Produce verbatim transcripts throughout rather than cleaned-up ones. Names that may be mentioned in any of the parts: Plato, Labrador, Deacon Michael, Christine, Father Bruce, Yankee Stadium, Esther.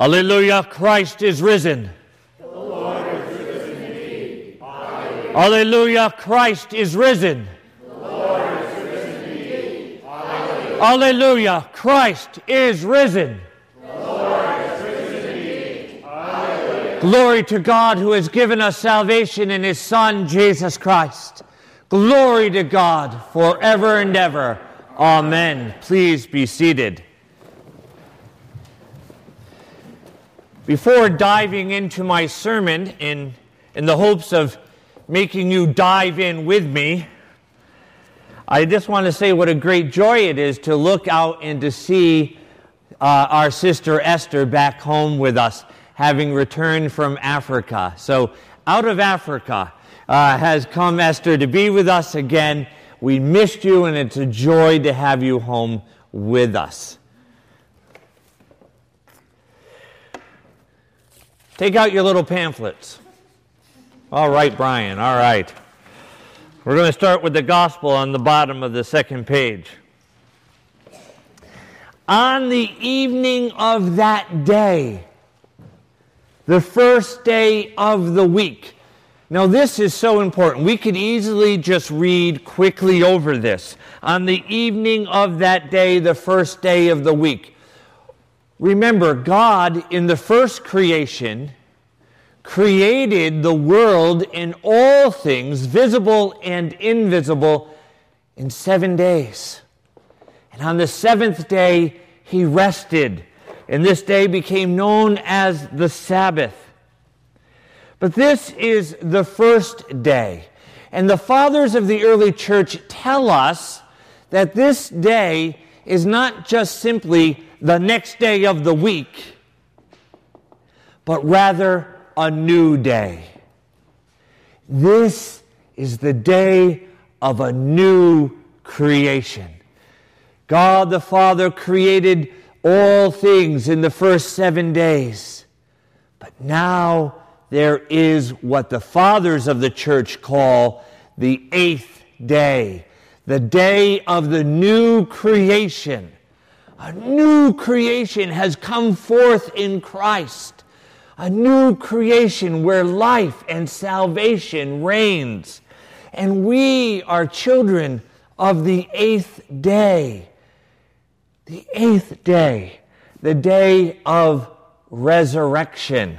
Alleluia, Christ is risen. The Lord is risen indeed. Alleluia. Alleluia, Christ is risen. The Lord is risen indeed. Alleluia. Alleluia, Christ is risen. The Lord is risen indeed. Alleluia. Glory to God who has given us salvation in his Son, Jesus Christ. Glory to God forever and ever. Amen. Please be seated. Before diving into my sermon, in, in the hopes of making you dive in with me, I just want to say what a great joy it is to look out and to see uh, our sister Esther back home with us, having returned from Africa. So out of Africa uh, has come Esther to be with us again. We missed you, and it's a joy to have you home with us. Take out your little pamphlets. All right, Brian, all right. We're going to start with the gospel on the bottom of the second page. On the evening of that day, the first day of the week. Now, this is so important. We could easily just read quickly over this. On the evening of that day, the first day of the week. Remember, God, in the first creation, created the world and all things, visible and invisible, in seven days. And on the seventh day, he rested. And this day became known as the Sabbath. But this is the first day. And the fathers of the early church tell us that this day is not just simply the next day of the week, but rather a new day. This is the day of a new creation. God the Father created all things in the first seven days, but now there is what the fathers of the church call the eighth day, the day of the new creation. A new creation has come forth in Christ. A new creation where life and salvation reigns. And we are children of the eighth day. The eighth day, the day of resurrection.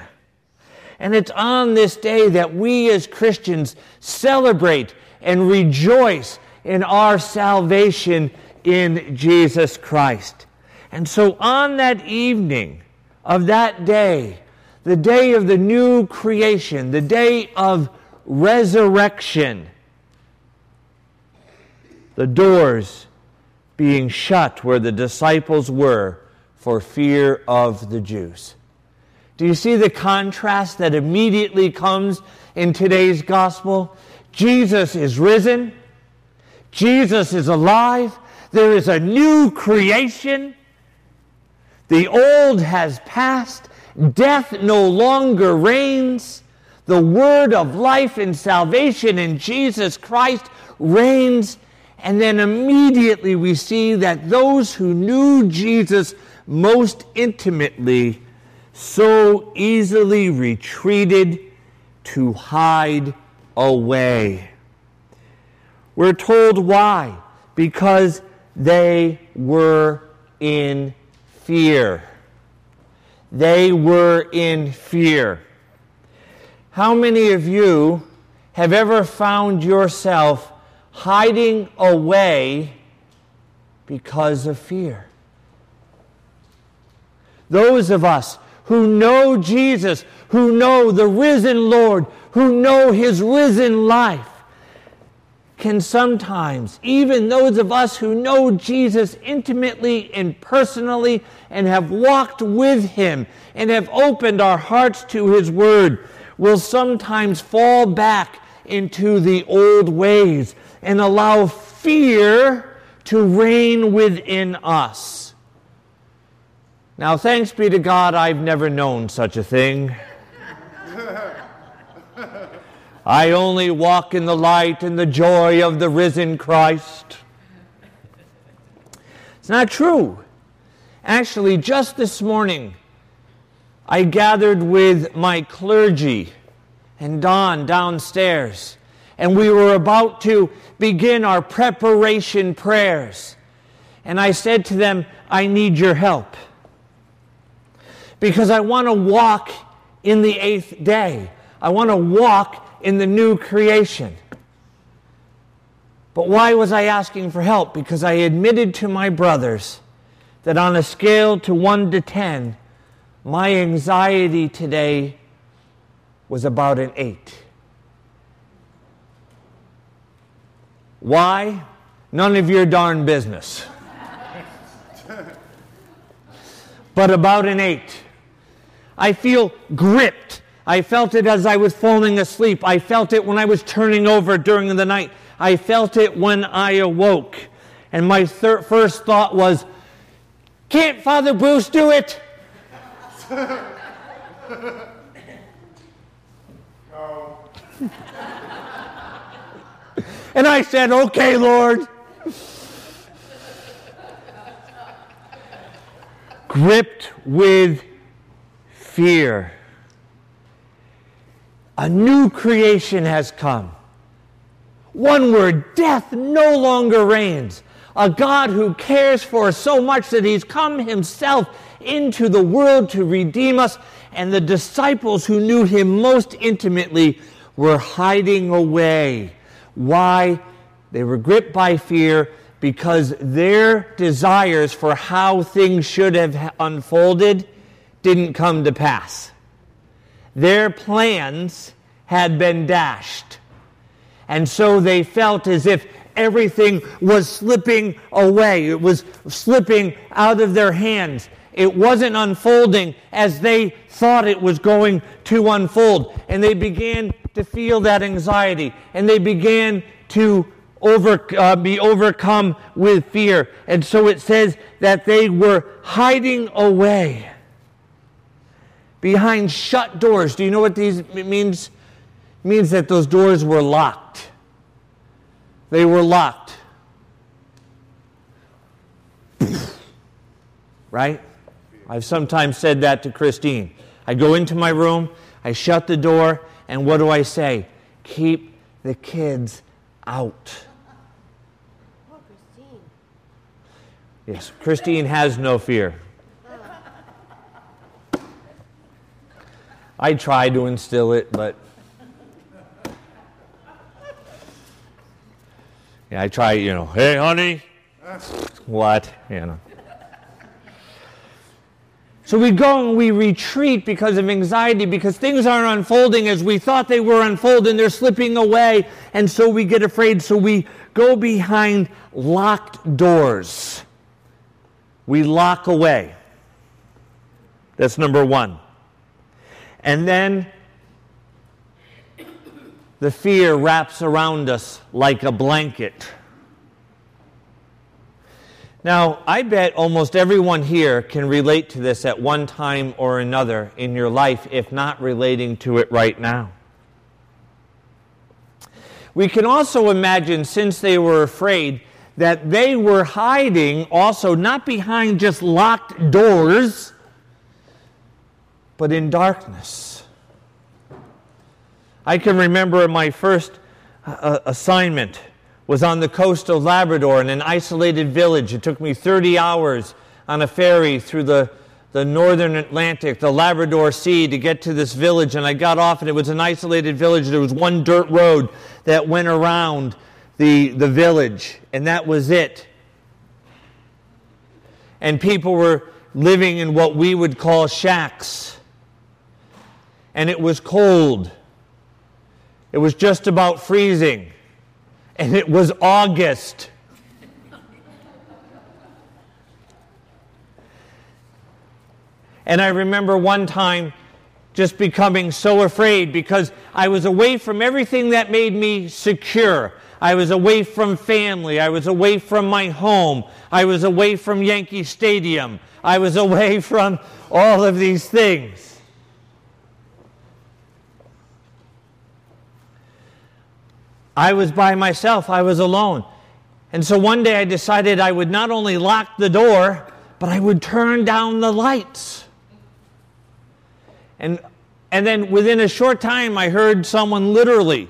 And it's on this day that we as Christians celebrate and rejoice in our salvation in Jesus Christ. And so on that evening of that day, the day of the new creation, the day of resurrection, the doors being shut where the disciples were for fear of the Jews. Do you see the contrast that immediately comes in today's gospel? Jesus is risen. Jesus is alive. There is a new creation. The old has passed. Death no longer reigns. The word of life and salvation in Jesus Christ reigns. And then immediately we see that those who knew Jesus most intimately so easily retreated to hide away. We're told why. Because they were in fear. They were in fear. How many of you have ever found yourself hiding away because of fear? Those of us who know Jesus, who know the risen Lord, who know his risen life, can sometimes, even those of us who know Jesus intimately and personally and have walked with him and have opened our hearts to his word, will sometimes fall back into the old ways and allow fear to reign within us. Now, thanks be to God, I've never known such a thing. I only walk in the light and the joy of the risen Christ. It's not true. Actually, just this morning, I gathered with my clergy and Don downstairs, and we were about to begin our preparation prayers. And I said to them, I need your help, because I want to walk in the eighth day. I want to walk in the new creation. But why was I asking for help? Because I admitted to my brothers that on a scale to one to ten, my anxiety today was about an eight. Why? None of your darn business. But about an eight. I feel gripped. I felt it as I was falling asleep. I felt it when I was turning over during the night. I felt it when I awoke. And my thir- first thought was, can't Father Bruce do it? No. And I said, okay, Lord. Gripped with fear. A new creation has come. One where death no longer reigns. A God who cares for us so much that he's come himself into the world to redeem us. And the disciples who knew him most intimately were hiding away. Why? They were gripped by fear because their desires for how things should have unfolded didn't come to pass. Their plans had been dashed. And so they felt as if everything was slipping away. It was slipping out of their hands. It wasn't unfolding as they thought it was going to unfold. And they began to feel that anxiety. And they began to over, uh, be overcome with fear. And so it says that they were hiding away behind shut doors. Do you know what these means? It means that those doors were locked. They were locked. Right? I've sometimes said that to Christine. I go into my room, I shut the door, and what do I say? Keep the kids out. Oh, Christine. Yes, Christine has no fear. I try to instill it, but yeah, I try, you know, hey, honey, what, you know. So we go and we retreat because of anxiety, because things aren't unfolding as we thought they were unfolding. They're slipping away, and so we get afraid. So we go behind locked doors. We lock away. That's number one. And then the fear wraps around us like a blanket. Now, I bet almost everyone here can relate to this at one time or another in your life, if not relating to it right now. We can also imagine, since they were afraid, that they were hiding also not behind just locked doors, but in darkness. I can remember my first uh, assignment was on the coast of Labrador in an isolated village. It took me thirty hours on a ferry through the, the northern Atlantic, the Labrador Sea, to get to this village. And I got off, and it was an isolated village. There was one dirt road that went around the, the village, and that was it. And people were living in what we would call shacks. And it was cold. It was just about freezing. And it was August. And I remember one time just becoming so afraid because I was away from everything that made me secure. I was away from family. I was away from my home. I was away from Yankee Stadium. I was away from all of these things. I was by myself. I was alone. And so one day I decided I would not only lock the door, but I would turn down the lights. And, and then within a short time, I heard someone literally.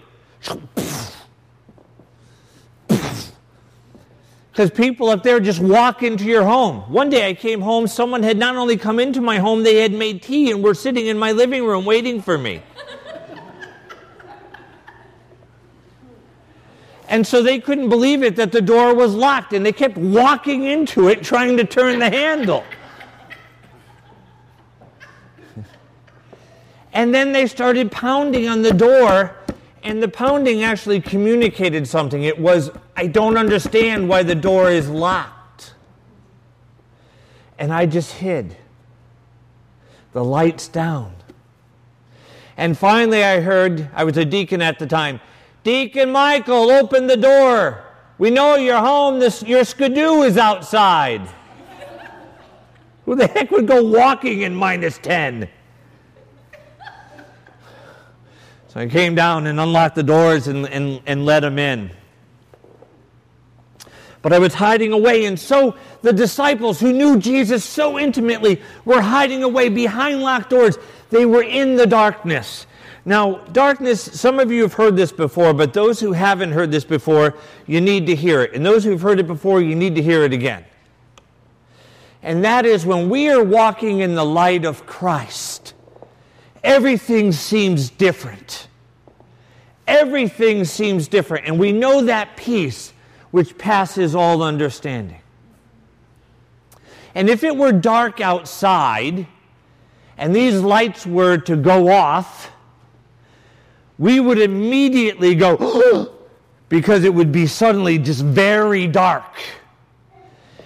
Because people up there just walk into your home. One day I came home, someone had not only come into my home, they had made tea and were sitting in my living room waiting for me. And so they couldn't believe it that the door was locked, and they kept walking into it trying to turn the handle. And then they started pounding on the door, and the pounding actually communicated something. It was, I don't understand why the door is locked. And I just hid. The lights down. And finally I heard, I was a deacon at the time, Deacon Michael, open the door. We know you're home. This, your skidoo is outside. Who the heck would go walking in minus ten? So I came down and unlocked the doors and, and, and let him in. But I was hiding away, and so the disciples who knew Jesus so intimately were hiding away behind locked doors. They were in the darkness. Now, darkness, some of you have heard this before, but those who haven't heard this before, you need to hear it. And those who've heard it before, you need to hear it again. And that is when we are walking in the light of Christ, everything seems different. Everything seems different. And we know that peace which passes all understanding. And if it were dark outside and these lights were to go off, we would immediately go, oh, because it would be suddenly just very dark.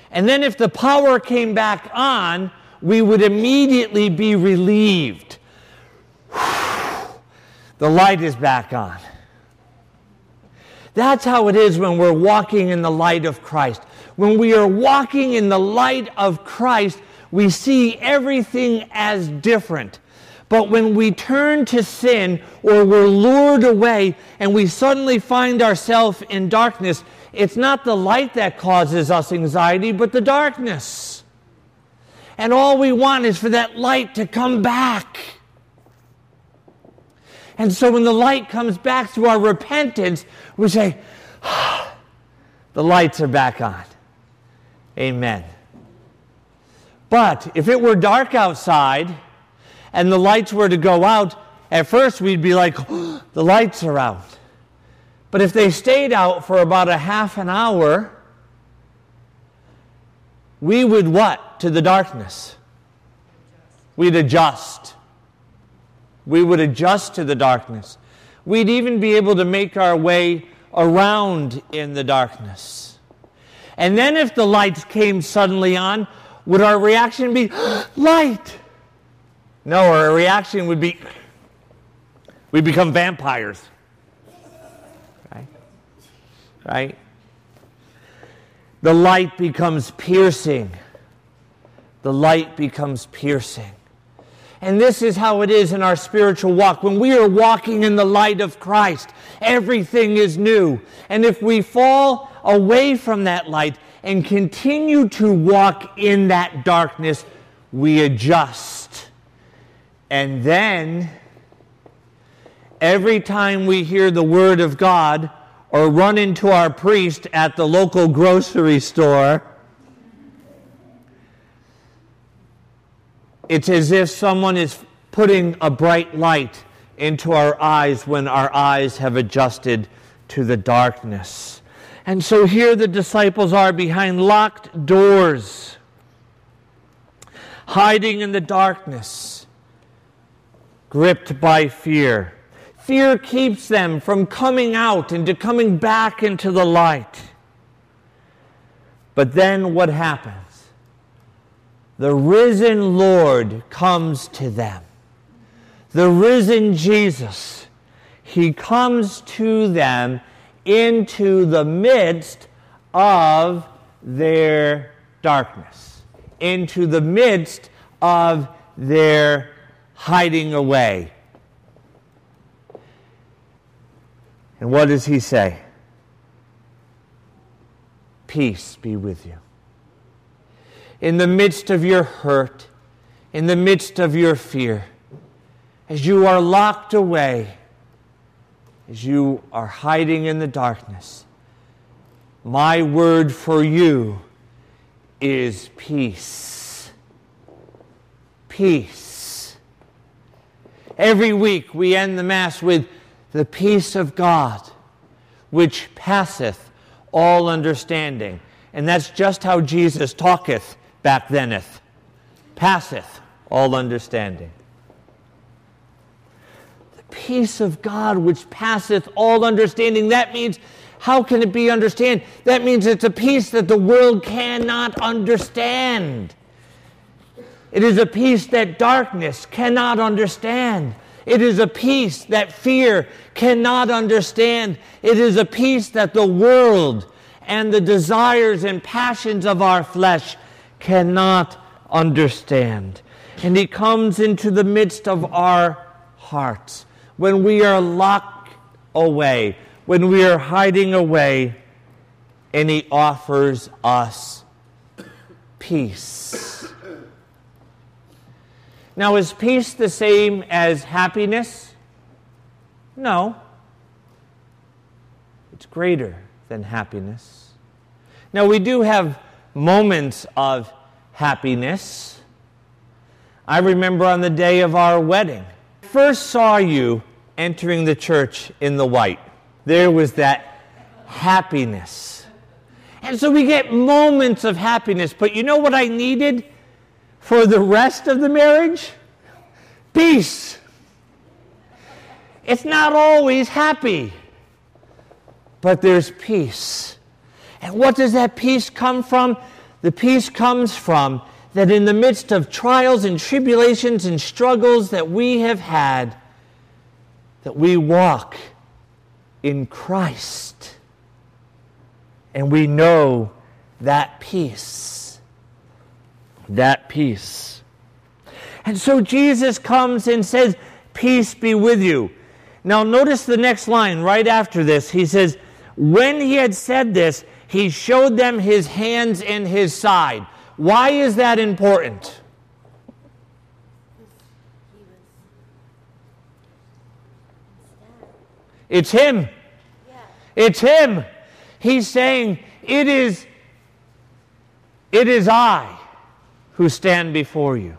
And then if the power came back on, we would immediately be relieved. The light is back on. That's how it is when we're walking in the light of Christ. When we are walking in the light of Christ, we see everything as different. But when we turn to sin or we're lured away and we suddenly find ourselves in darkness, it's not the light that causes us anxiety, but the darkness. And all we want is for that light to come back. And so when the light comes back through our repentance, we say, ah, the lights are back on. Amen. But if it were dark outside and the lights were to go out, at first we'd be like, oh, the lights are out. But if they stayed out for about a half an hour, we would what to the darkness? We'd adjust. We would adjust to the darkness. We'd even be able to make our way around in the darkness. And then if the lights came suddenly on, would our reaction be, light? No, our reaction would be, we become vampires. Right? Right? The light becomes piercing. The light becomes piercing. And this is how it is in our spiritual walk. When we are walking in the light of Christ, everything is new. And if we fall away from that light and continue to walk in that darkness, we adjust. And then, every time we hear the word of God or run into our priest at the local grocery store, it's as if someone is putting a bright light into our eyes when our eyes have adjusted to the darkness. And so here the disciples are behind locked doors, hiding in the darkness, gripped by fear. Fear keeps them from coming out and to coming back into the light. But then what happens? The risen Lord comes to them. The risen Jesus, he comes to them into the midst of their darkness, into the midst of their hiding away. And what does he say? Peace be with you. In the midst of your hurt, in the midst of your fear, as you are locked away, as you are hiding in the darkness, my word for you is peace. Peace. Every week we end the Mass with the peace of God, which passeth all understanding. And that's just how Jesus talketh back theneth. Passeth all understanding. The peace of God which passeth all understanding. That means, how can it be understood? That means it's a peace that the world cannot understand. It is a peace that darkness cannot understand. It is a peace that fear cannot understand. It is a peace that the world and the desires and passions of our flesh cannot understand. And He comes into the midst of our hearts when we are locked away, when we are hiding away, and He offers us peace. Now, is peace the same as happiness? No. It's greater than happiness. Now, we do have moments of happiness. I remember on the day of our wedding, I first saw you entering the church in the white. There was that happiness. And so we get moments of happiness, but you know what I needed for the rest of the marriage? Peace. It's not always happy, but there's peace. And what does that peace come from? The peace comes from that in the midst of trials and tribulations and struggles that we have had, that we walk in Christ. And we know that peace. That peace. And so Jesus comes and says, peace be with you. Now notice the next line right after this. He says, when He had said this, He showed them His hands and His side. Why is that important? It's Him. Yeah. It's Him. He's saying, it is, it is I who stand before you.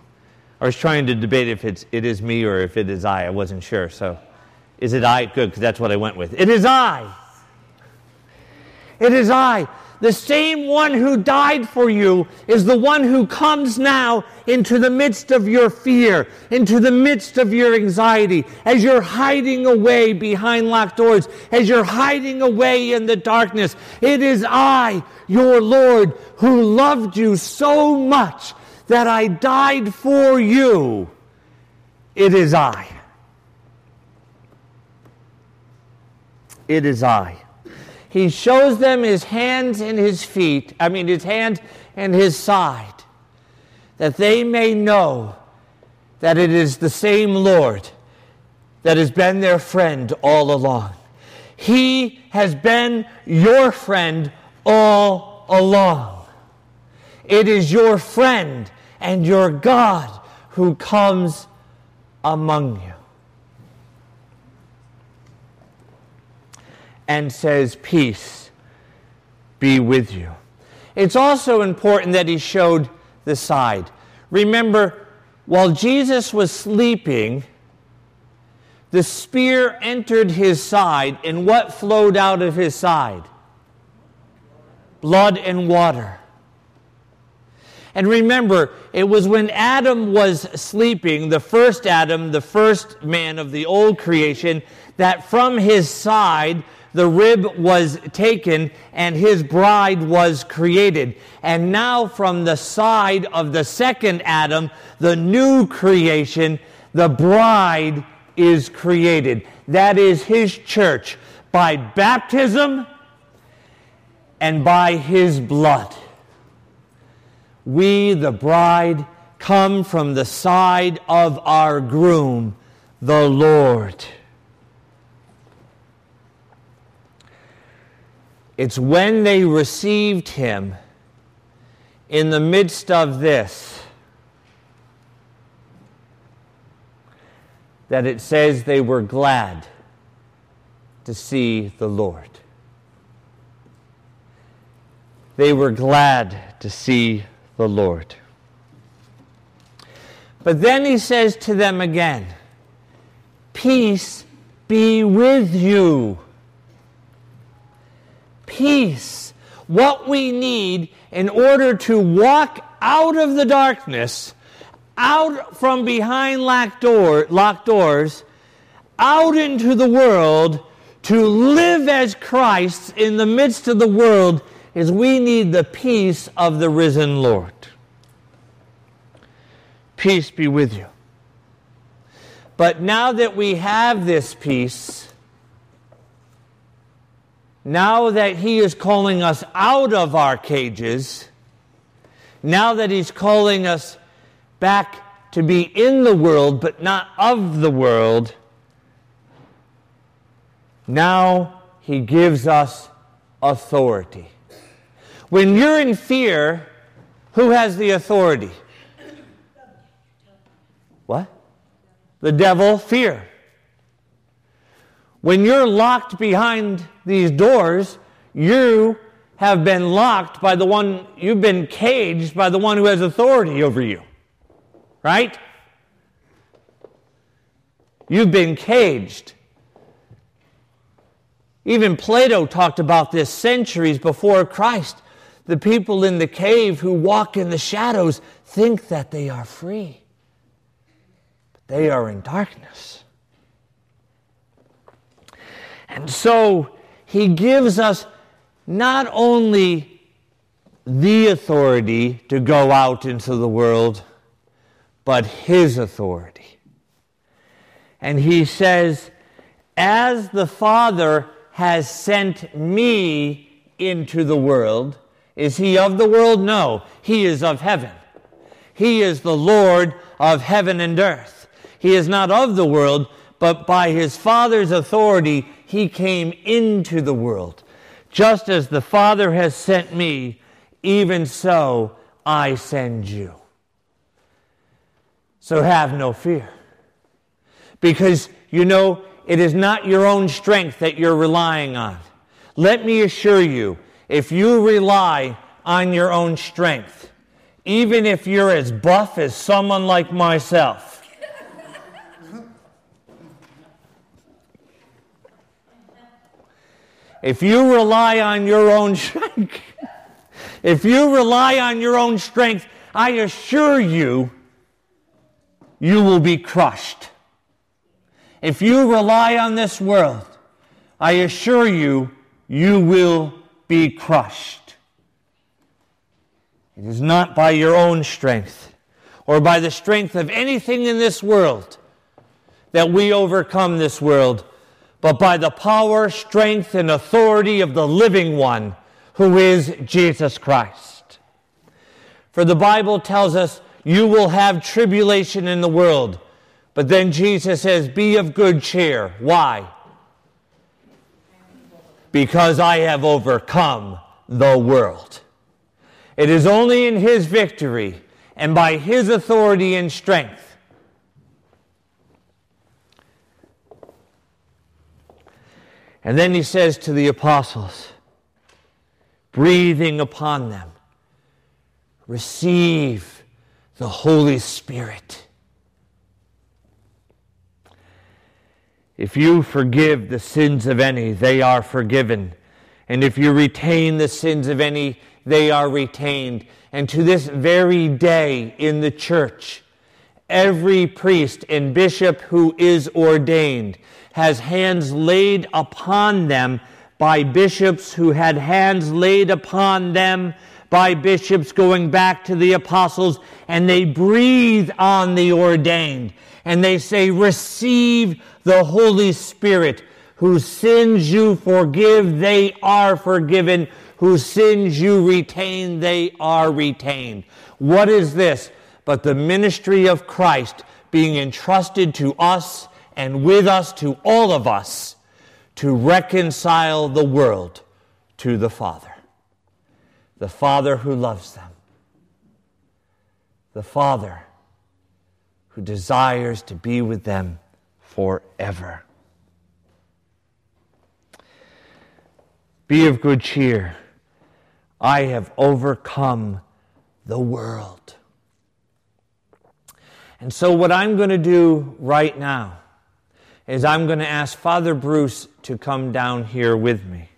I was trying to debate if it's it is me or if it is I. I wasn't sure. So is it I? Good, because that's what I went with. It is I. It is I. The same one who died for you is the one who comes now into the midst of your fear, into the midst of your anxiety, as you're hiding away behind locked doors, as you're hiding away in the darkness. It is I, your Lord, who loved you so much that I died for you. It is I. It is I. He shows them His hands and His feet, I mean His hands and His side, that they may know that it is the same Lord that has been their friend all along. He has been your friend all along. It is your friend and your God who comes among you and says, peace be with you. It's also important that He showed the side. Remember, while Jesus was sleeping, the spear entered His side, and what flowed out of His side? Blood and water. And remember, it was when Adam was sleeping, the first Adam, the first man of the old creation, that from his side the rib was taken and his bride was created. And now from the side of the second Adam, the new creation, the bride is created. That is His church by baptism and by His blood. We, the bride, come from the side of our groom, the Lord. It's when they received Him in the midst of this that it says they were glad to see the Lord. They were glad to see the Lord. But then he says to them again, peace be with you. Peace, what we need in order to walk out of the darkness, out from behind locked door, locked doors, out into the world, to live as Christ in the midst of the world, is we need the peace of the risen Lord. Peace be with you. But now that we have this peace, now that he is calling us out of our cages, now that he's calling us back to be in the world but not of the world, now he gives us authority. When you're in fear, who has the authority? What? The devil, fear. When you're locked behind these doors, you have been locked by the one, you've been caged by the one who has authority over you. Right? You've been caged. Even Plato talked about this centuries before Christ. The people in the cave who walk in the shadows think that they are free. They are in darkness. And so he gives us not only the authority to go out into the world, but his authority. And he says, as the Father has sent me into the world, is he of the world? No, he is of heaven. He is the Lord of heaven and earth. He is not of the world, but by his Father's authority, he came into the world. Just as the Father has sent me, even so I send you. So have no fear. Because, you know, it is not your own strength that you're relying on. Let me assure you, if you rely on your own strength, even if you're as buff as someone like myself, If you rely on your own strength, if you rely on your own strength, I assure you, you will be crushed. If you rely on this world, I assure you, you will be crushed. It is not by your own strength or by the strength of anything in this world that we overcome this world, but by the power, strength, and authority of the living one, who is Jesus Christ. For the Bible tells us, you will have tribulation in the world. But then Jesus says, be of good cheer. Why? Because I have overcome the world. It is only in his victory and by his authority and strength. And then he says to the apostles, breathing upon them, receive the Holy Spirit. If you forgive the sins of any, they are forgiven. And if you retain the sins of any, they are retained. And to this very day in the church, every priest and bishop who is ordained has hands laid upon them by bishops who had hands laid upon them by bishops going back to the apostles, and they breathe on the ordained, and they say, receive the Holy Spirit. Whose sins you forgive, they are forgiven. Whose sins you retain, they are retained. What is this but the ministry of Christ being entrusted to us and with us, to all of us, to reconcile the world to the Father. The Father who loves them. The Father who desires to be with them forever. Be of good cheer. I have overcome the world. And so what I'm going to do right now is I'm going to ask Father Bruce to come down here with me.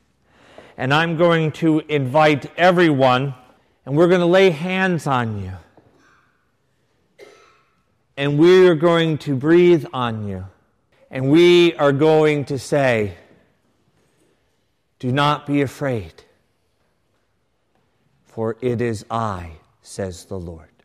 And I'm going to invite everyone, and we're going to lay hands on you. And we are going to breathe on you. And we are going to say, do not be afraid, for it is I, says the Lord.